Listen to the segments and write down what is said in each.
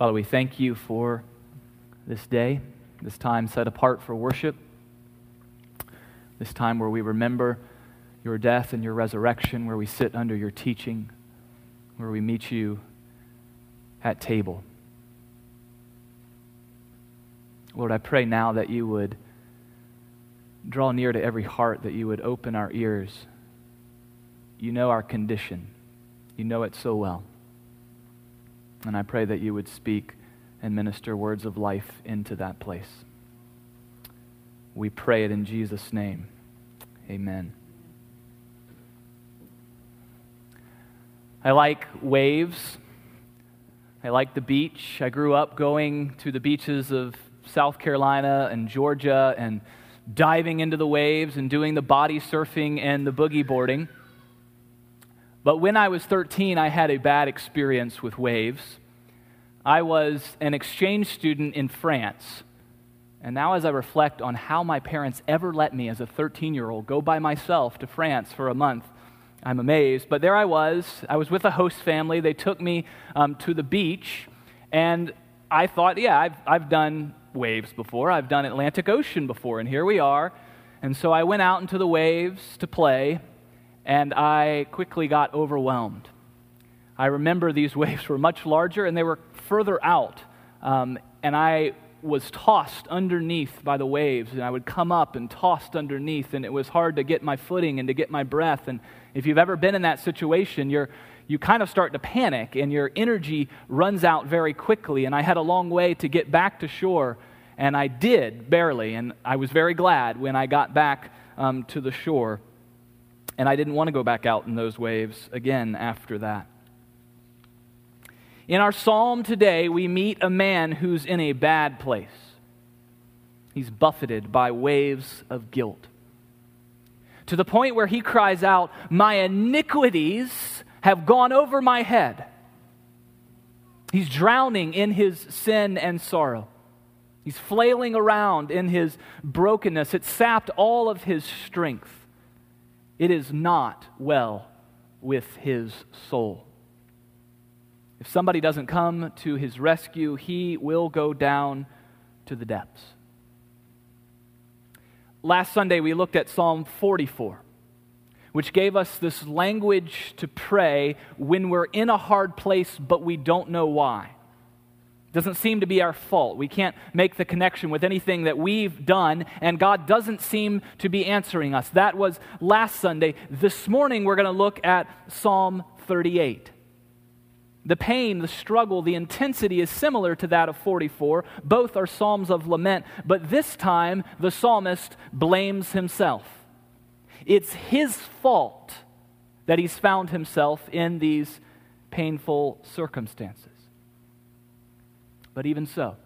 Father, we thank you for this day, this time set apart for worship, this time where we remember your death and your resurrection, where we sit under your teaching, where we meet you at table. Lord, I pray now that you would draw near to every heart, that you would open our ears. You know our condition. You know it so well. And I pray that you would speak and minister words of life into that place. We pray it in Jesus' name. Amen. I like waves. I like the beach. I grew up going to the beaches of South Carolina and Georgia and diving into the waves and doing the body surfing and the boogie boarding. But when I was 13, I had a bad experience with waves. I was an exchange student in France. And now as I reflect on how my parents ever let me as a 13-year-old go by myself to France for a month, I'm amazed. But there I was with a host family. They took me to the beach, and I thought, yeah, I've done waves before. I've done Atlantic Ocean before, and here we are. And so I went out into the waves to play, and I quickly got overwhelmed. I remember these waves were much larger, and they were further out, and I was tossed underneath by the waves, and I would come up and tossed underneath, and it was hard to get my footing and to get my breath. And if you've ever been in that situation, you kind of start to panic, and your energy runs out very quickly. And I had a long way to get back to shore, and I did, barely, and I was very glad when I got back to the shore. And I didn't want to go back out in those waves again after that. In our psalm today, we meet a man who's in a bad place. He's buffeted by waves of guilt, to the point where he cries out, "My iniquities have gone over my head." He's drowning in his sin and sorrow. He's flailing around in his brokenness. It sapped all of his strength. It is not well with his soul. If somebody doesn't come to his rescue, he will go down to the depths. Last Sunday, we looked at Psalm 44, which gave us this language to pray when we're in a hard place, but we don't know why. It doesn't seem to be our fault. We can't make the connection with anything that we've done, and God doesn't seem to be answering us. That was last Sunday. This morning, we're going to look at Psalm 38. The pain, the struggle, the intensity is similar to that of 44. Both are psalms of lament, but this time the psalmist blames himself. It's his fault that he's found himself in these painful circumstances. But even so,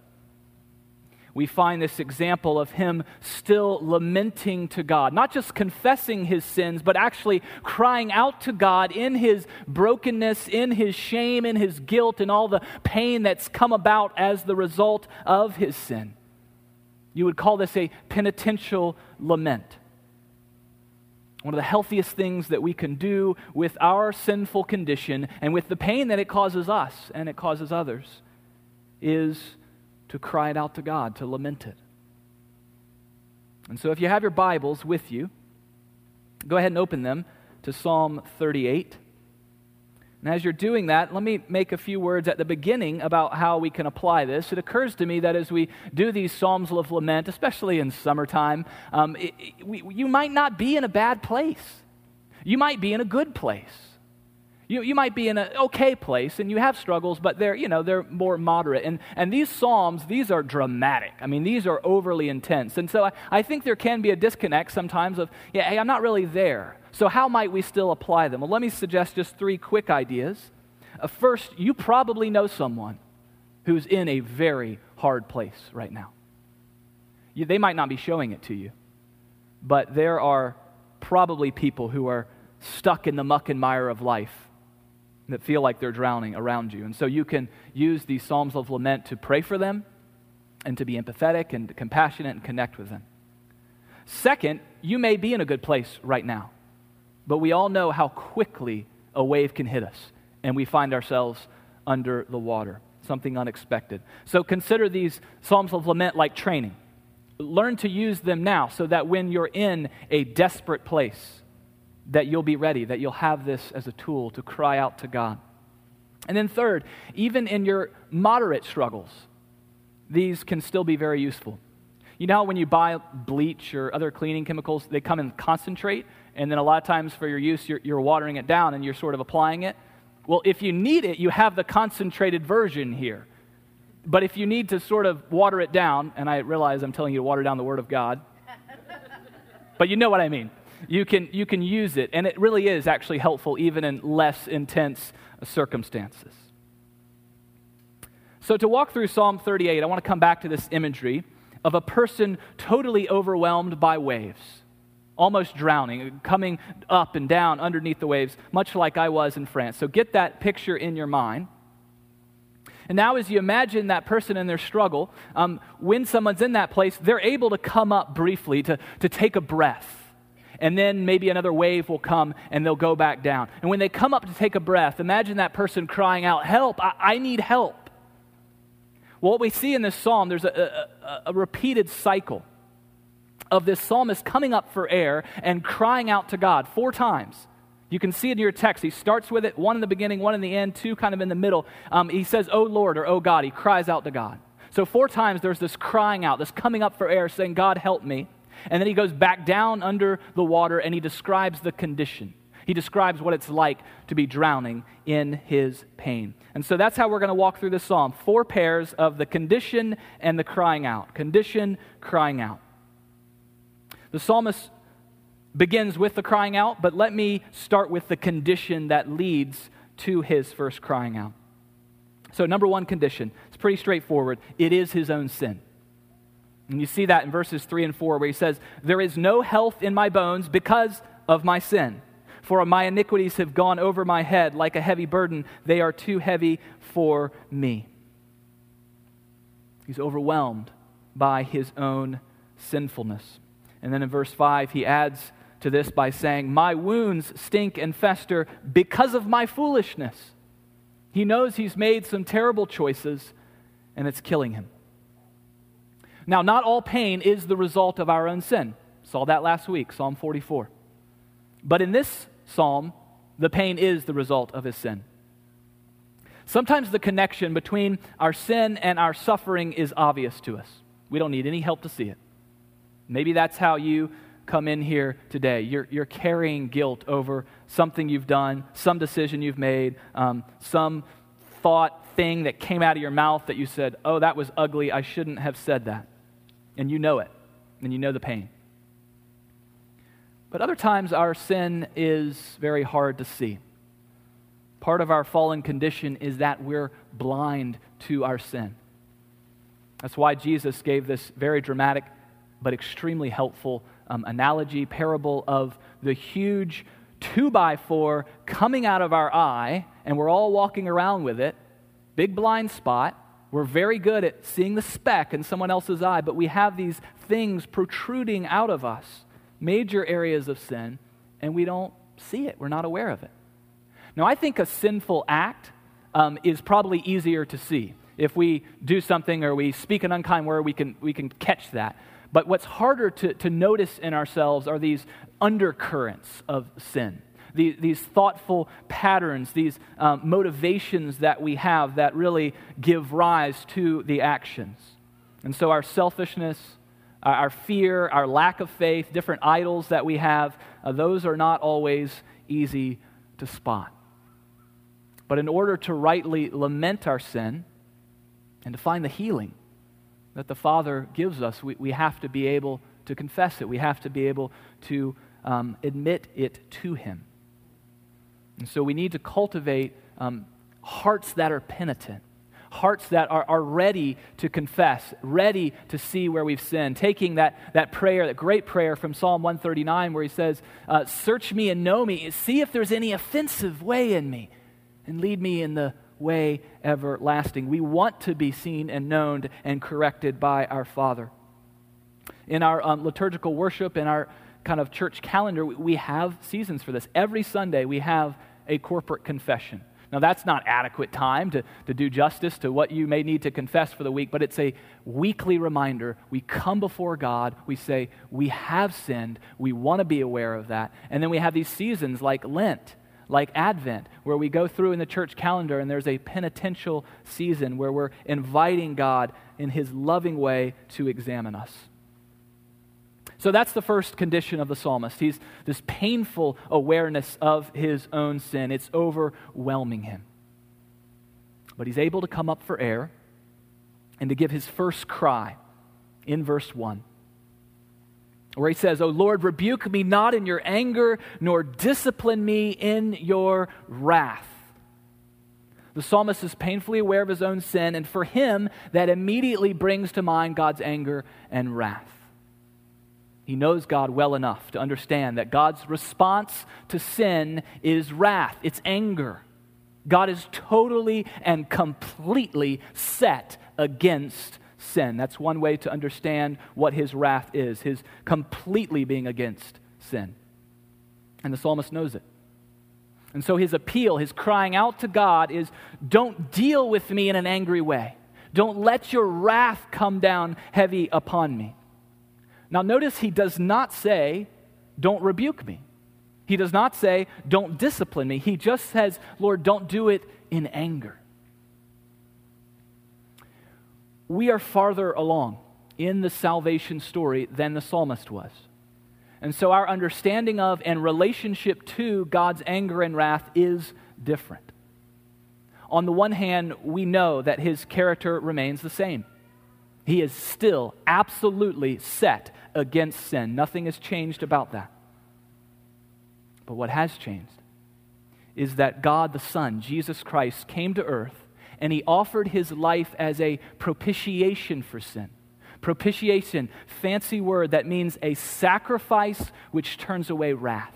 we find this example of him still lamenting to God, not just confessing his sins, but actually crying out to God in his brokenness, in his shame, in his guilt, and all the pain that's come about as the result of his sin. You would call this a penitential lament. One of the healthiest things that we can do with our sinful condition and with the pain that it causes us and it causes others is to cry it out to God, to lament it. And so if you have your Bibles with you, go ahead and open them to Psalm 38. And as you're doing that, let me make a few words at the beginning about how we can apply this. It occurs to me that as we do these Psalms of Lament, especially in summertime, you might not be in a bad place. You might be in a good place. You might be in an okay place, and you have struggles, but they're more moderate. And these psalms, these are dramatic. I mean, these are overly intense. And so I think there can be a disconnect sometimes of, hey, I'm not really there. So how might we still apply them? Well, let me suggest just three quick ideas. First, you probably know someone who's in a very hard place right now. They might not be showing it to you, but there are probably people who are stuck in the muck and mire of life, that feel like they're drowning around you. And so you can use these Psalms of Lament to pray for them and to be empathetic and compassionate and connect with them. Second, you may be in a good place right now, but we all know how quickly a wave can hit us and we find ourselves under the water. something unexpected. So consider these Psalms of Lament like training. Learn to use them now so that when you're in a desperate place, that you'll be ready, that you'll have this as a tool to cry out to God. And then third, even in your moderate struggles, these can still be very useful. You know how when you buy bleach or other cleaning chemicals, they come in concentrate, and then a lot of times for your use, you're watering it down and you're sort of applying it? Well, if you need it, you have the concentrated version here. But if you need to sort of water it down, and I realize I'm telling you to water down the Word of God, but you know what I mean. You can use it, and it really is actually helpful even in less intense circumstances. So to walk through Psalm 38, I want to come back to this imagery of a person totally overwhelmed by waves, almost drowning, coming up and down underneath the waves, much like I was in France. So get that picture in your mind. And now as you imagine that person in their struggle, when someone's in that place, they're able to come up briefly to take a breath. And then maybe another wave will come and they'll go back down. And when they come up to take a breath, imagine that person crying out, "Help, I need help." Well, what we see in this psalm, there's a repeated cycle of this psalmist coming up for air and crying out to God 4 times. You can see it in your text. He starts with it, 1 in the beginning, 1 in the end, 2 kind of in the middle. He says, "O Lord," or "O God." He cries out to God. So 4 times there's this crying out, this coming up for air, saying, "God, help me." And then he goes back down under the water and he describes the condition. He describes what it's like to be drowning in his pain. And so that's how we're going to walk through this psalm. 4 pairs of the condition and the crying out. Condition, crying out. The psalmist begins with the crying out, but let me start with the condition that leads to his first crying out. So number 1 condition, it's pretty straightforward. It is his own sin. And you see that in verses 3 and 4 where he says, "There is no health in my bones because of my sin. For my iniquities have gone over my head like a heavy burden. They are too heavy for me." He's overwhelmed by his own sinfulness. And then in verse 5, he adds to this by saying, "My wounds stink and fester because of my foolishness." He knows he's made some terrible choices and it's killing him. Now, not all pain is the result of our own sin. Saw that last week, Psalm 44. But in this psalm, the pain is the result of his sin. Sometimes the connection between our sin and our suffering is obvious to us. We don't need any help to see it. Maybe that's how you come in here today. You're carrying guilt over something you've done, some decision you've made, some thought, thing that came out of your mouth that you said, "Oh, that was ugly, I shouldn't have said that." And you know it, and you know the pain. But other times our sin is very hard to see. Part of our fallen condition is that we're blind to our sin. That's why Jesus gave this very dramatic but extremely helpful analogy, parable of the huge 2x4 coming out of our eye, and we're all walking around with it. Big blind spot. We're very good at seeing the speck in someone else's eye, but we have these things protruding out of us, major areas of sin, and we don't see it. We're not aware of it. Now, I think a sinful act is probably easier to see. If we do something or we speak an unkind word, we can catch that. But what's harder to notice in ourselves are these undercurrents of sin. These thoughtful patterns, these motivations that we have that really give rise to the actions. And so our selfishness, our fear, our lack of faith, different idols that we have, those are not always easy to spot. But in order to rightly lament our sin and to find the healing that the Father gives us, we have to be able to confess it. We have to be able to admit it to Him. And so we need to cultivate hearts that are penitent, hearts that are ready to confess, ready to see where we've sinned, taking that prayer, that great prayer from Psalm 139 where he says, "Search me and know me, see if there's any offensive way in me, and lead me in the way everlasting." We want to be seen and known and corrected by our Father. In our liturgical worship, in our kind of church calendar, we have seasons for this. Every Sunday we have a corporate confession. Now, that's not adequate time to do justice to what you may need to confess for the week, but it's a weekly reminder. We come before God, we say, we have sinned, we want to be aware of that, and then we have these seasons like Lent, like Advent, where we go through in the church calendar and there's a penitential season where we're inviting God in his loving way to examine us. So that's the first condition of the psalmist. He's this painful awareness of his own sin. It's overwhelming him. But he's able to come up for air and to give his first cry in verse 1, where he says, "O Lord, rebuke me not in your anger, nor discipline me in your wrath." The psalmist is painfully aware of his own sin, and for him, that immediately brings to mind God's anger and wrath. He knows God well enough to understand that God's response to sin is wrath, it's anger. God is totally and completely set against sin. That's one way to understand what his wrath is, his completely being against sin. And the psalmist knows it. And so his appeal, his crying out to God is, don't deal with me in an angry way. Don't let your wrath come down heavy upon me. Now notice he does not say, don't rebuke me. He does not say, don't discipline me. He just says, Lord, don't do it in anger. We are farther along in the salvation story than the psalmist was. And so our understanding of and relationship to God's anger and wrath is different. On the one hand, we know that his character remains the same. He is still absolutely set against sin. Nothing has changed about that. But what has changed is that God the Son, Jesus Christ, came to earth and he offered his life as a propitiation for sin. Propitiation, fancy word that means a sacrifice which turns away wrath.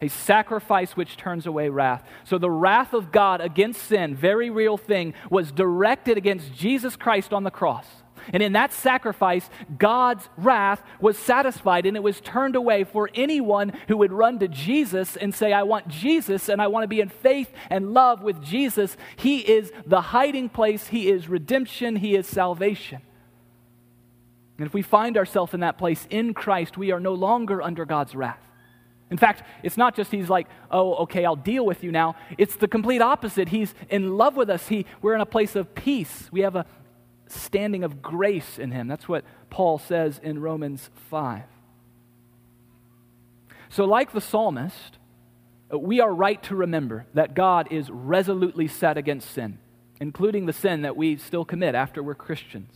A sacrifice which turns away wrath. So the wrath of God against sin, very real thing, was directed against Jesus Christ on the cross. And in that sacrifice, God's wrath was satisfied and it was turned away for anyone who would run to Jesus and say, I want Jesus and I want to be in faith and love with Jesus. He is the hiding place. He is redemption. He is salvation. And if we find ourselves in that place in Christ, we are no longer under God's wrath. In fact, it's not just he's like, oh, okay, I'll deal with you now. It's the complete opposite. He's in love with us. We're in a place of peace. We have a standing of grace in him. That's what Paul says in Romans 5. So like the psalmist, we are right to remember that God is resolutely set against sin, including the sin that we still commit after we're Christians.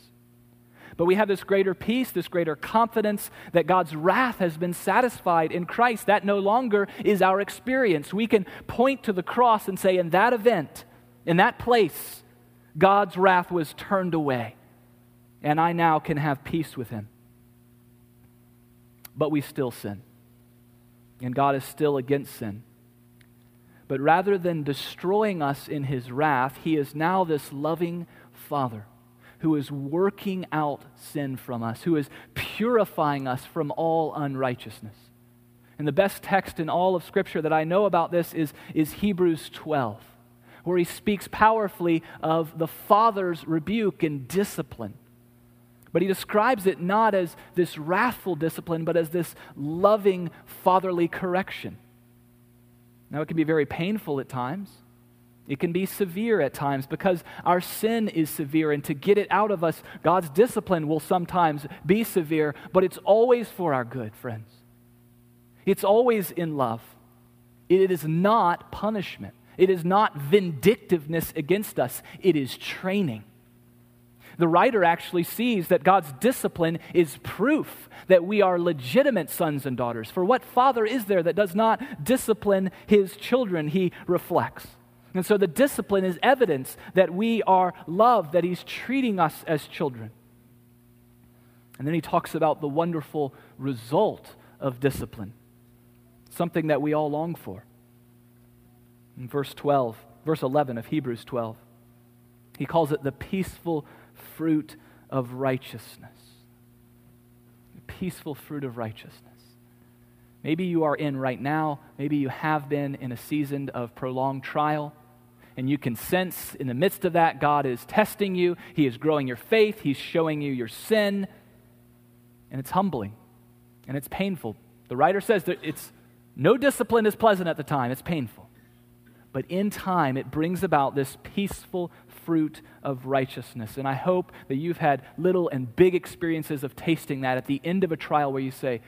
But we have this greater peace, this greater confidence that God's wrath has been satisfied in Christ. That no longer is our experience. We can point to the cross and say, in that event, in that place, God's wrath was turned away, and I now can have peace with him. But we still sin, and God is still against sin. But rather than destroying us in his wrath, he is now this loving Father who is working out sin from us, who is purifying us from all unrighteousness. And the best text in all of Scripture that I know about this is Hebrews 12. Where he speaks powerfully of the Father's rebuke and discipline. But he describes it not as this wrathful discipline, but as this loving fatherly correction. Now, it can be very painful at times. It can be severe at times because our sin is severe, and to get it out of us, God's discipline will sometimes be severe, but it's always for our good, friends. It's always in love. It is not punishment. It is not vindictiveness against us. It is training. The writer actually sees that God's discipline is proof that we are legitimate sons and daughters. For what father is there that does not discipline his children, he reflects. And so the discipline is evidence that we are loved, that he's treating us as children. And then he talks about the wonderful result of discipline, something that we all long for. In verse 11 of Hebrews 12, he calls it the peaceful fruit of righteousness. The peaceful fruit of righteousness. Maybe you are in right now, maybe you have been in a season of prolonged trial, and you can sense in the midst of that, God is testing you. He is growing your faith. He's showing you your sin. And it's humbling, and it's painful. The writer says that it's no discipline is pleasant at the time. It's painful. But in time, it brings about this peaceful fruit of righteousness. And I hope that you've had little and big experiences of tasting that at the end of a trial where you say,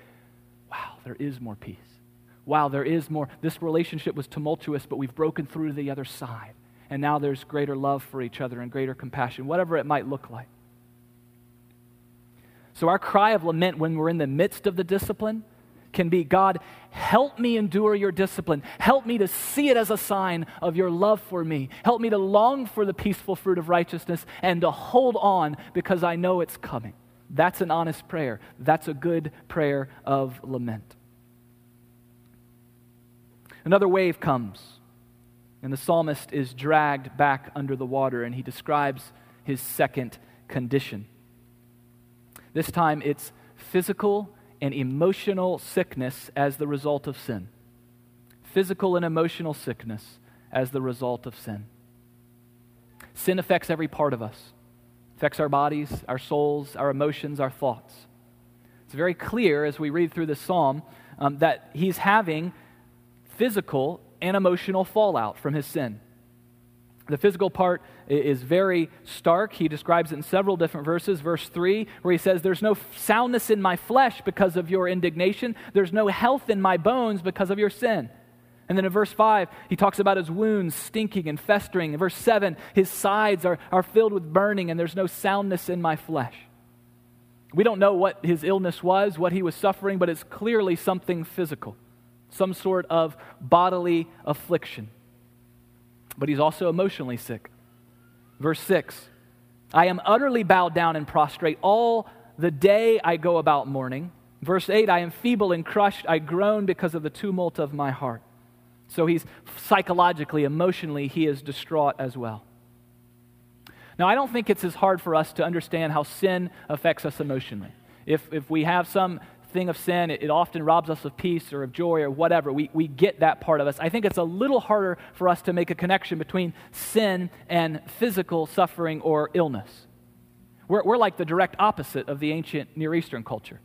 wow, there is more peace. Wow, there is more. This relationship was tumultuous, but we've broken through to the other side. And now there's greater love for each other and greater compassion, whatever it might look like. So our cry of lament when we're in the midst of the discipline can be, God, help me endure your discipline. Help me to see it as a sign of your love for me. Help me to long for the peaceful fruit of righteousness and to hold on because I know it's coming. That's an honest prayer. That's a good prayer of lament. Another wave comes, and the psalmist is dragged back under the water, and he describes his second condition. This time it's physical and emotional sickness as the result of sin. Physical and emotional sickness as the result of sin. Sin affects every part of us. It affects our bodies, our souls, our emotions, our thoughts. It's very clear as we read through this psalm that he's having physical and emotional fallout from his sin. The physical part is very stark. He describes it in several different verses. Verse 3, where he says, there's no soundness in my flesh because of your indignation. There's no health in my bones because of your sin. And then in verse 5, he talks about his wounds stinking and festering. In verse 7, his sides are filled with burning and there's no soundness in my flesh. We don't know what his illness was, what he was suffering, but it's clearly something physical, some sort of bodily affliction. But he's also emotionally sick. Verse 6, I am utterly bowed down and prostrate. All the day I go about mourning. Verse 8, I am feeble and crushed. I groan because of the tumult of my heart. So he's psychologically, emotionally, he is distraught as well. Now, I don't think it's as hard for us to understand how sin affects us emotionally. If we have some thing of sin, it often robs us of peace or of joy or whatever. We get that part of us. I think it's a little harder for us to make a connection between sin and physical suffering or illness. We're like the direct opposite of the ancient Near Eastern culture.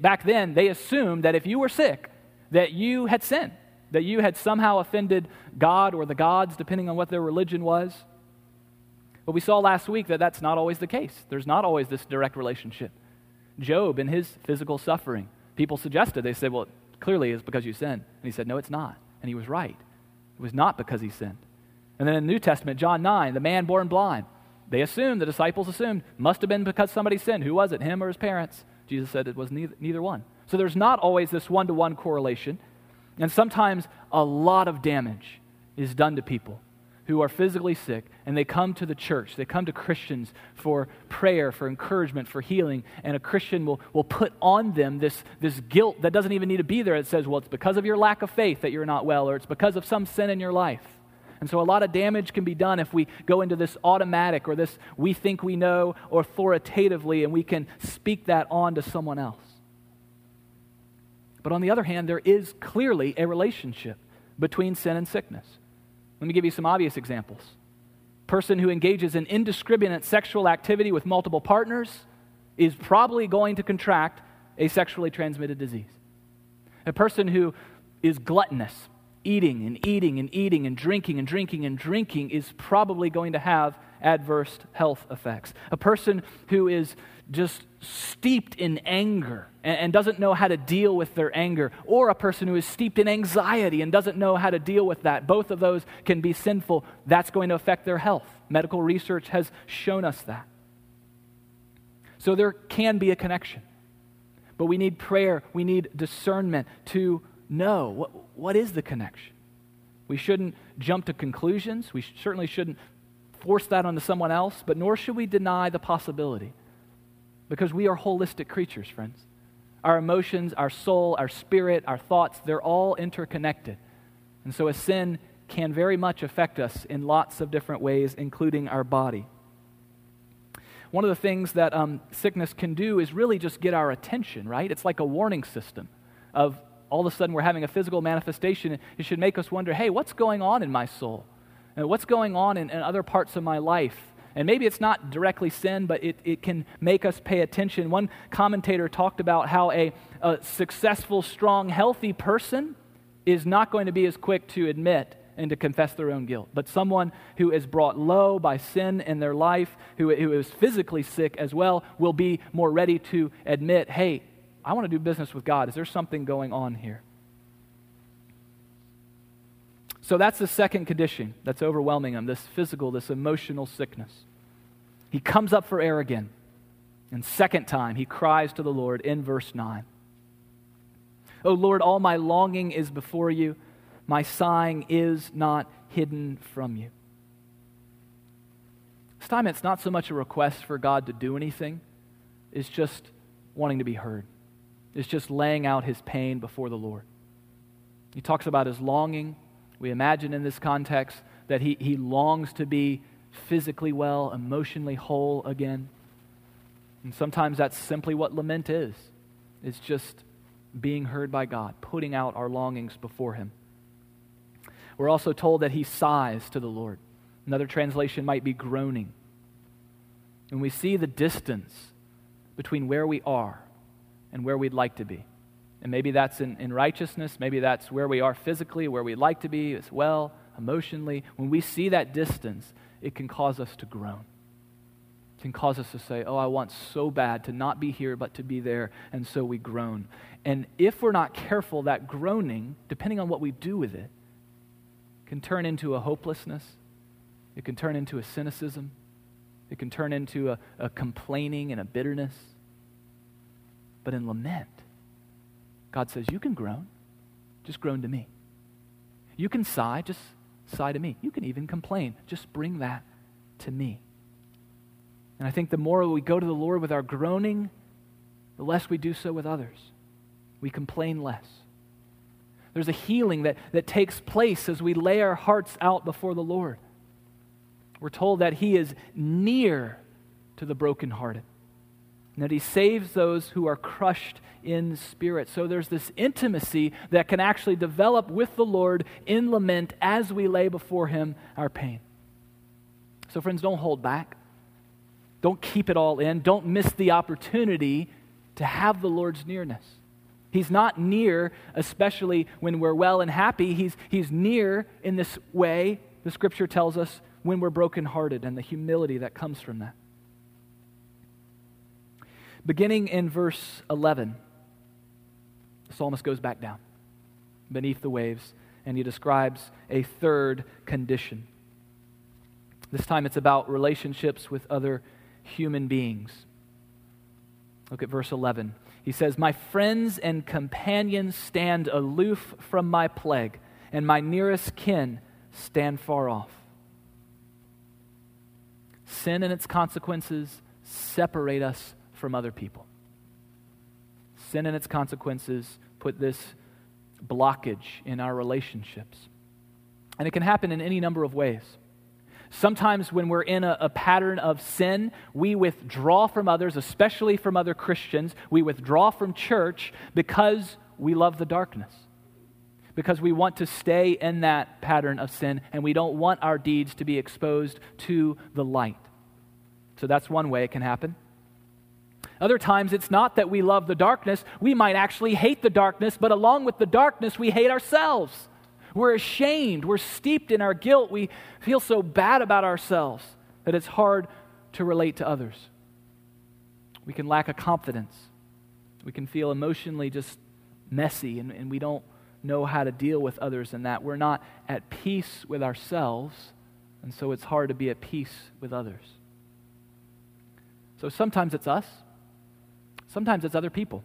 Back then, they assumed that if you were sick, that you had sinned, that you had somehow offended God or the gods, depending on what their religion was. But we saw last week that that's not always the case. There's not always this direct relationship. Job and his physical suffering. People suggested, they said, well, it clearly is because you sinned. And he said, no, it's not. And he was right. It was not because he sinned. And then in the New Testament, John 9, the man born blind. They assumed, the disciples assumed, must have been because somebody sinned. Who was it, him or his parents? Jesus said it was neither one. So there's not always this one-to-one correlation. And sometimes a lot of damage is done to people who are physically sick, and they come to the church, they come to Christians for prayer, for encouragement, for healing, and a Christian will put on them this guilt that doesn't even need to be there. It says, well, it's because of your lack of faith that you're not well, or it's because of some sin in your life. And so a lot of damage can be done if we go into this automatic or this we think we know authoritatively, and we can speak that on to someone else. But on the other hand, there is clearly a relationship between sin and sickness. Let me give you some obvious examples. Person who engages in indiscriminate sexual activity with multiple partners is probably going to contract a sexually transmitted disease. A person who is gluttonous, eating and eating and eating and drinking and drinking and drinking is probably going to have adverse health effects. A person who is just steeped in anger and doesn't know how to deal with their anger, or a person who is steeped in anxiety and doesn't know how to deal with that. Both of those can be sinful. That's going to affect their health. Medical research has shown us that. So there can be a connection. But we need prayer. We need discernment to know what is the connection. We shouldn't jump to conclusions. We certainly shouldn't force that onto someone else, but nor should we deny the possibility. Because we are holistic creatures, friends. Our emotions, our soul, our spirit, our thoughts, they're all interconnected. And so a sin can very much affect us in lots of different ways, including our body. One of the things that sickness can do is really just get our attention, right? It's like a warning system of all of a sudden we're having a physical manifestation. It should make us wonder, hey, what's going on in my soul? and what's going on in other parts of my life. And maybe it's not directly sin, but it can make us pay attention. One commentator talked about how a successful, strong, healthy person is not going to be as quick to admit and to confess their own guilt. But someone who is brought low by sin in their life, who is physically sick as well, will be more ready to admit, hey, I want to do business with God. Is there something going on here? So that's the second condition that's overwhelming him, this physical, this emotional sickness. He comes up for air again. And second time, he cries to the Lord in verse 9. "O Lord, all my longing is before you. My sighing is not hidden from you." This time it's not so much a request for God to do anything. It's just wanting to be heard. It's just laying out his pain before the Lord. He talks about his longing. We imagine in this context that he longs to be physically well, emotionally whole again. And sometimes that's simply what lament is. It's just being heard by God, putting out our longings before him. We're also told that he sighs to the Lord. Another translation might be groaning. And we see the distance between where we are and where we'd like to be. And maybe that's in righteousness, maybe that's where we are physically, where we'd like to be as well, emotionally. When we see that distance, it can cause us to groan. It can cause us to say, oh, I want so bad to not be here but to be there, and so we groan. And if we're not careful, that groaning, depending on what we do with it, can turn into a hopelessness. It can turn into a cynicism. It can turn into a complaining and a bitterness. But in lament, God says, you can groan, just groan to me. You can sigh, just sigh to me. You can even complain, just bring that to me. And I think the more we go to the Lord with our groaning, the less we do so with others. We complain less. There's a healing that takes place as we lay our hearts out before the Lord. We're told that he is near to the brokenhearted, and that he saves those who are crushed in spirit. So there's this intimacy that can actually develop with the Lord in lament as we lay before him our pain. So friends, don't hold back. Don't keep it all in. Don't miss the opportunity to have the Lord's nearness. He's not near, especially when we're well and happy. He's near in this way, the Scripture tells us, when we're brokenhearted, and the humility that comes from that. Beginning in verse 11, the psalmist goes back down beneath the waves, and he describes a third condition. This time it's about relationships with other human beings. Look at verse 11. He says, "My friends and companions stand aloof from my plague, and my nearest kin stand far off." Sin and its consequences separate us from other people. Sin and its consequences put this blockage in our relationships. And it can happen in any number of ways. Sometimes when we're in a pattern of sin, we withdraw from others, especially from other Christians. We withdraw from church because we love the darkness, because we want to stay in that pattern of sin, and we don't want our deeds to be exposed to the light. So that's one way it can happen. Other times, it's not that we love the darkness. We might actually hate the darkness, but along with the darkness, we hate ourselves. We're ashamed. We're steeped in our guilt. We feel so bad about ourselves that it's hard to relate to others. We can lack a confidence. We can feel emotionally just messy, and we don't know how to deal with others in that. We're not at peace with ourselves, and so it's hard to be at peace with others. So sometimes it's us. Sometimes it's other people.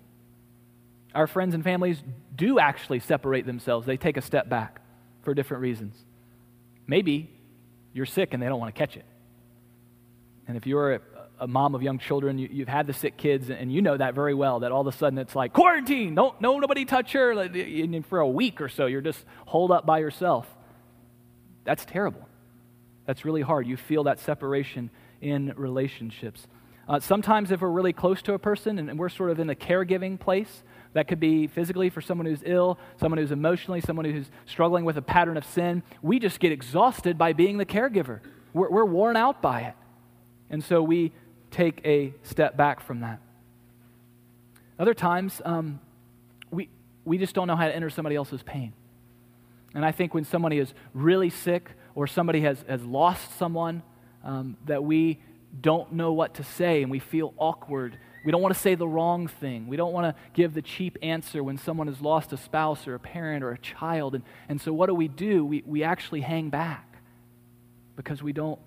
Our friends and families do actually separate themselves. They take a step back for different reasons. Maybe you're sick and they don't want to catch it. And if you're a mom of young children, you've had the sick kids, and you know that very well, that all of a sudden it's like, quarantine, don't nobody touch her. And for a week or so, you're just holed up by yourself. That's terrible. That's really hard. You feel that separation in relationships. Sometimes if we're really close to a person and we're sort of in the caregiving place, That could be physically for someone who's ill, someone who's emotionally, someone who's struggling with a pattern of sin. We just get exhausted by being the caregiver. We're worn out by it. And so we take a step back from that. Other times, we just don't know how to enter somebody else's pain. And I think when somebody is really sick or somebody has lost someone, that we don't know what to say and we feel awkward. We don't want to say the wrong thing. We don't want to give the cheap answer when someone has lost a spouse or a parent or a child. And so what do? We actually hang back because we don't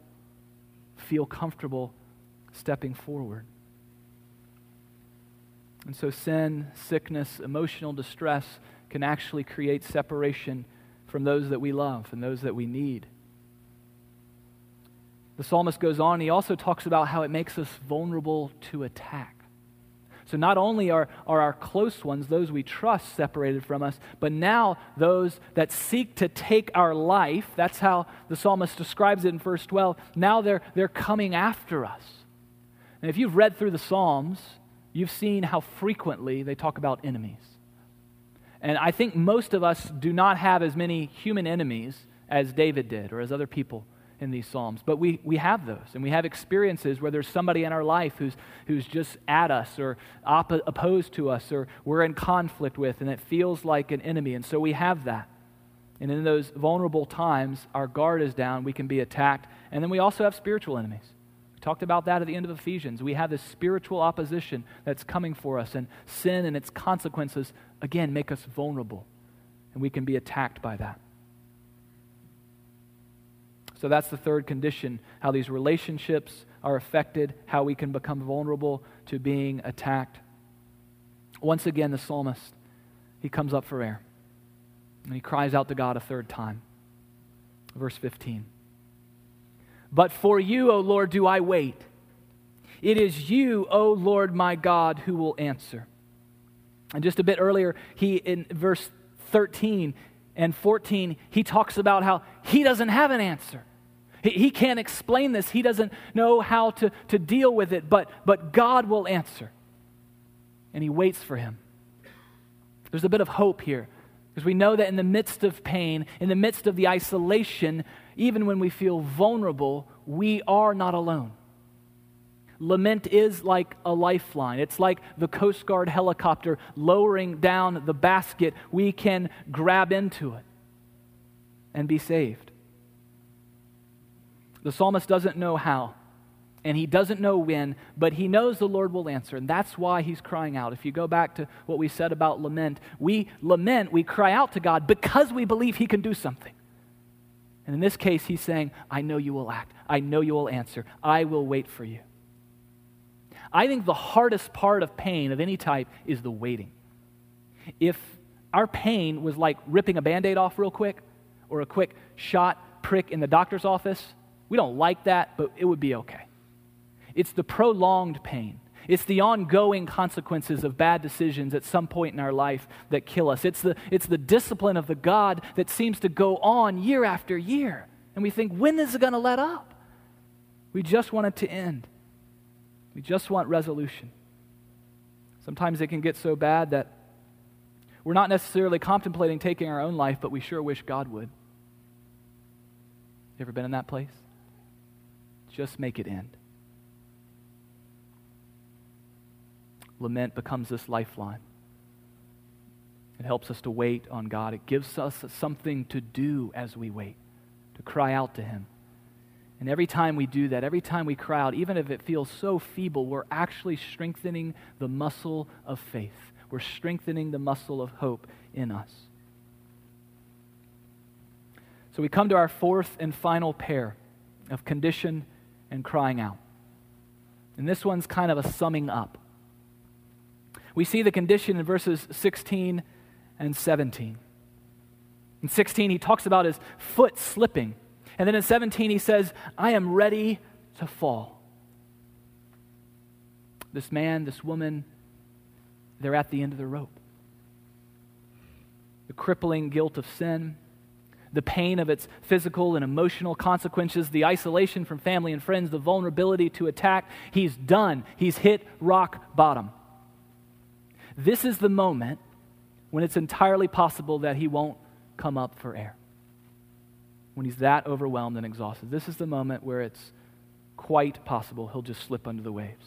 feel comfortable stepping forward. And so sin, sickness, emotional distress can actually create separation from those that we love and those that we need. The psalmist goes on, and he also talks about how it makes us vulnerable to attack. So not only are our close ones, those we trust, separated from us, but now those that seek to take our life, that's how the psalmist describes it in verse 12, now they're coming after us. And if you've read through the Psalms, you've seen how frequently they talk about enemies. And I think most of us do not have as many human enemies as David did or as other people in these Psalms. But we have those, and we have experiences where there's somebody in our life who's just at us or opposed to us or we're in conflict with, and it feels like an enemy. And so we have that. And in those vulnerable times, our guard is down, we can be attacked. And then we also have spiritual enemies. We talked about that at the end of Ephesians. We have this spiritual opposition that's coming for us, and sin and its consequences, again, make us vulnerable, and we can be attacked by that. So that's the third condition, how these relationships are affected, how we can become vulnerable to being attacked. Once again, the psalmist, he comes up for air, and he cries out to God a third time. Verse 15. But for you, O Lord, do I wait. It is you, O Lord my God, who will answer. And just a bit earlier, he in verse 13 and 14, he talks about how he doesn't have an answer. He can't explain this. He doesn't know how to deal with it, but God will answer. And he waits for him. There's a bit of hope here, because we know that in the midst of pain, in the midst of the isolation, even when we feel vulnerable, we are not alone. Lament is like a lifeline. It's like the Coast Guard helicopter lowering down the basket. We can grab into it and be saved. The psalmist doesn't know how, and he doesn't know when, but he knows the Lord will answer, and that's why he's crying out. If you go back to what we said about lament, we cry out to God because we believe he can do something. And in this case, he's saying, I know you will act. I know you will answer. I will wait for you. I think the hardest part of pain of any type is the waiting. If our pain was like ripping a Band-Aid off real quick or a quick shot prick in the doctor's office, we don't like that, but it would be okay. It's the prolonged pain. It's the ongoing consequences of bad decisions at some point in our life that kill us. It's the discipline of the God that seems to go on year after year. And we think, when is it going to let up? We just want it to end. We just want resolution. Sometimes it can get so bad that we're not necessarily contemplating taking our own life, but we sure wish God would. You ever been in that place? Just make it end. Lament becomes this lifeline. It helps us to wait on God. It gives us something to do as we wait, to cry out to him. And every time we do that, every time we cry out, even if it feels so feeble, we're actually strengthening the muscle of faith. We're strengthening the muscle of hope in us. So we come to our fourth and final pair of condition and crying out. And this one's kind of a summing up. We see the condition in verses 16 and 17. In 16, he talks about his foot slipping. And then in 17, he says, I am ready to fall. This man, this woman, they're at the end of the rope. The crippling guilt of sin, the pain of its physical and emotional consequences, the isolation from family and friends, the vulnerability to attack. He's done. He's hit rock bottom. This is the moment when it's entirely possible that he won't come up for air. When he's that overwhelmed and exhausted, this is the moment where it's quite possible he'll just slip under the waves.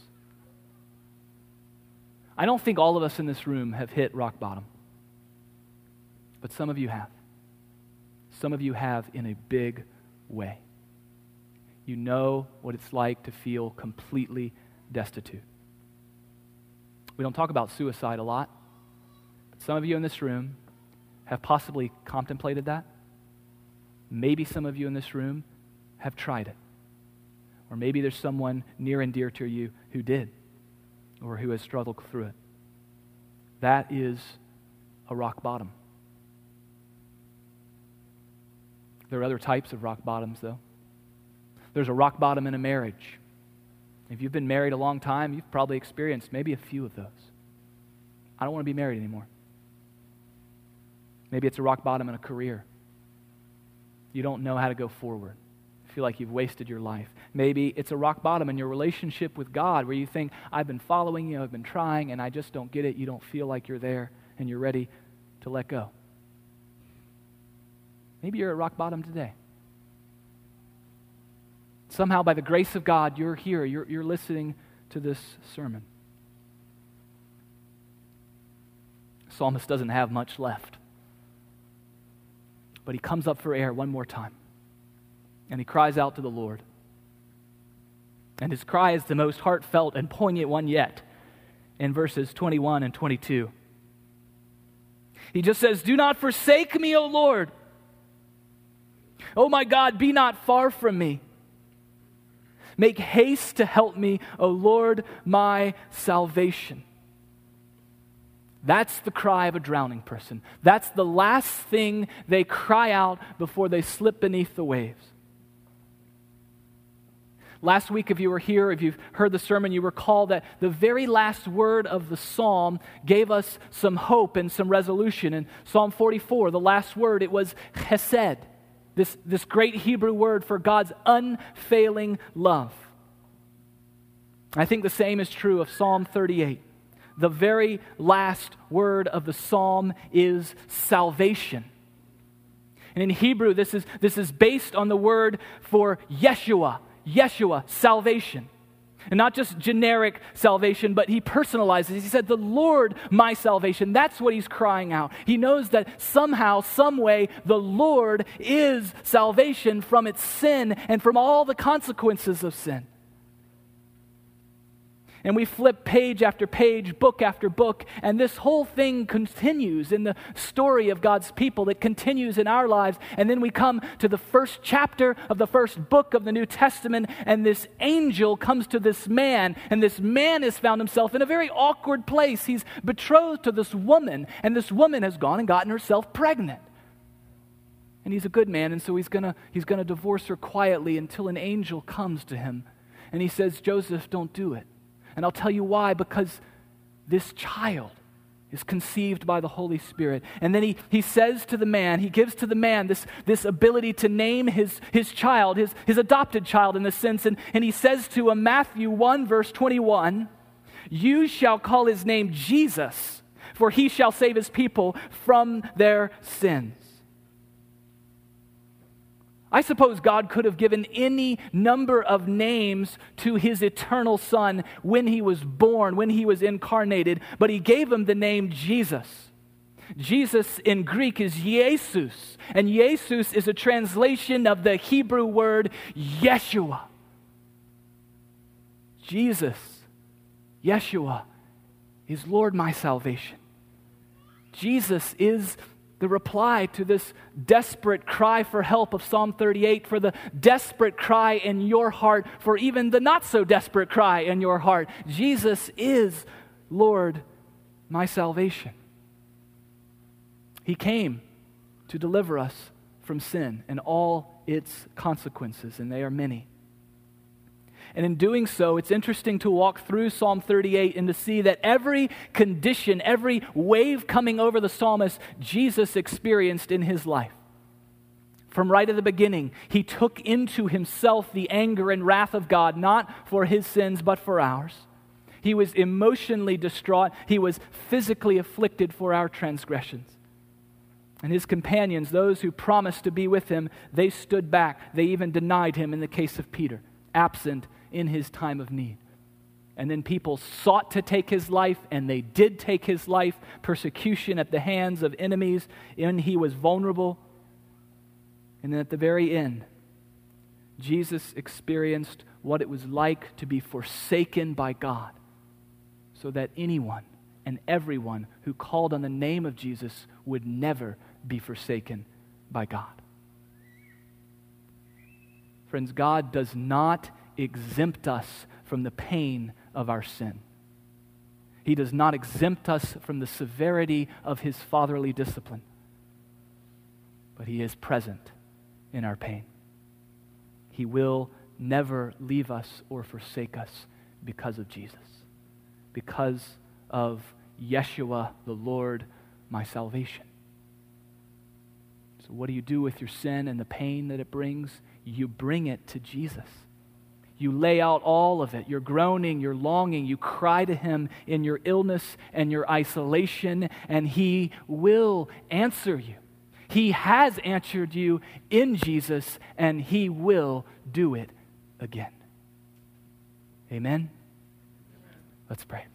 I don't think all of us in this room have hit rock bottom, but some of you have. Some of you have in a big way. You know what it's like to feel completely destitute. We don't talk about suicide a lot, but some of you in this room have possibly contemplated that. Maybe some of you in this room have tried it. Or maybe there's someone near and dear to you who did, or who has struggled through it. That is a rock bottom. There are other types of rock bottoms, though. There's a rock bottom in a marriage. If you've been married a long time, you've probably experienced maybe a few of those. I don't want to be married anymore. Maybe it's a rock bottom in a career. You don't know how to go forward. You feel like you've wasted your life. Maybe it's a rock bottom in your relationship with God where you think, I've been following you, I've been trying, and I just don't get it. You don't feel like you're there, and you're ready to let go. Maybe you're at rock bottom today. Somehow, by the grace of God, you're here. You're listening to this sermon. The psalmist doesn't have much left. But he comes up for air one more time. And he cries out to the Lord. And his cry is the most heartfelt and poignant one yet in verses 21 and 22. He just says, "Do not forsake me, O Lord. O my God, be not far from me. Make haste to help me, O Lord, my salvation." That's the cry of a drowning person. That's the last thing they cry out before they slip beneath the waves. Last week, if you were here, if you've heard the sermon, you recall that the very last word of the psalm gave us some hope and some resolution. In Psalm 44, the last word, it was chesed, this great Hebrew word for God's unfailing love. I think the same is true of Psalm 38. The very last word of the psalm is salvation. And in Hebrew, this is based on the word for Yeshua. Yeshua, salvation. And not just generic salvation, but he personalizes. He said, "The Lord, my salvation." That's what he's crying out. He knows that somehow, some way, the Lord is salvation from its sin and from all the consequences of sin. And we flip page after page, book after book, and this whole thing continues in the story of God's people. It continues in our lives. And then we come to the first chapter of the first book of the New Testament, and this angel comes to this man, and this man has found himself in a very awkward place. He's betrothed to this woman, and this woman has gone and gotten herself pregnant. And he's a good man, and so he's gonna divorce her quietly until an angel comes to him. And he says, "Joseph, don't do it. And I'll tell you why, because this child is conceived by the Holy Spirit." And then he says to the man, he gives to the man this ability to name his child, his adopted child in a sense. And he says to him, Matthew 1, verse 21, "You shall call his name Jesus, for he shall save his people from their sins." I suppose God could have given any number of names to his eternal son when he was born, when he was incarnated, but he gave him the name Jesus. Jesus in Greek is Jesus, and Jesus is a translation of the Hebrew word Yeshua. Jesus, Yeshua, is Lord my salvation. Jesus is the reply to this desperate cry for help of Psalm 38, for the desperate cry in your heart, for even the not-so-desperate cry in your heart. Jesus is Lord, my salvation. He came to deliver us from sin and all its consequences, and they are many. And in doing so, it's interesting to walk through Psalm 38 and to see that every condition, every wave coming over the psalmist, Jesus experienced in his life. From right at the beginning, he took into himself the anger and wrath of God, not for his sins, but for ours. He was emotionally distraught. He was physically afflicted for our transgressions. And his companions, those who promised to be with him, they stood back. They even denied him in the case of Peter, absent in his time of need. And then people sought to take his life, and they did take his life. Persecution at the hands of enemies, and he was vulnerable. And then at the very end, Jesus experienced what it was like to be forsaken by God, so that anyone and everyone who called on the name of Jesus would never be forsaken by God. Friends, God does not exempt us from the pain of our sin. He does not exempt us from the severity of his fatherly discipline, but he is present in our pain. He will never leave us or forsake us because of Jesus, because of Yeshua, the Lord, my salvation. So what do you do with your sin and the pain that it brings? You bring it to Jesus. You lay out all of it, your groaning, your longing. You cry to him in your illness and your isolation, and he will answer you. He has answered you in Jesus, and he will do it again. Amen? Let's pray.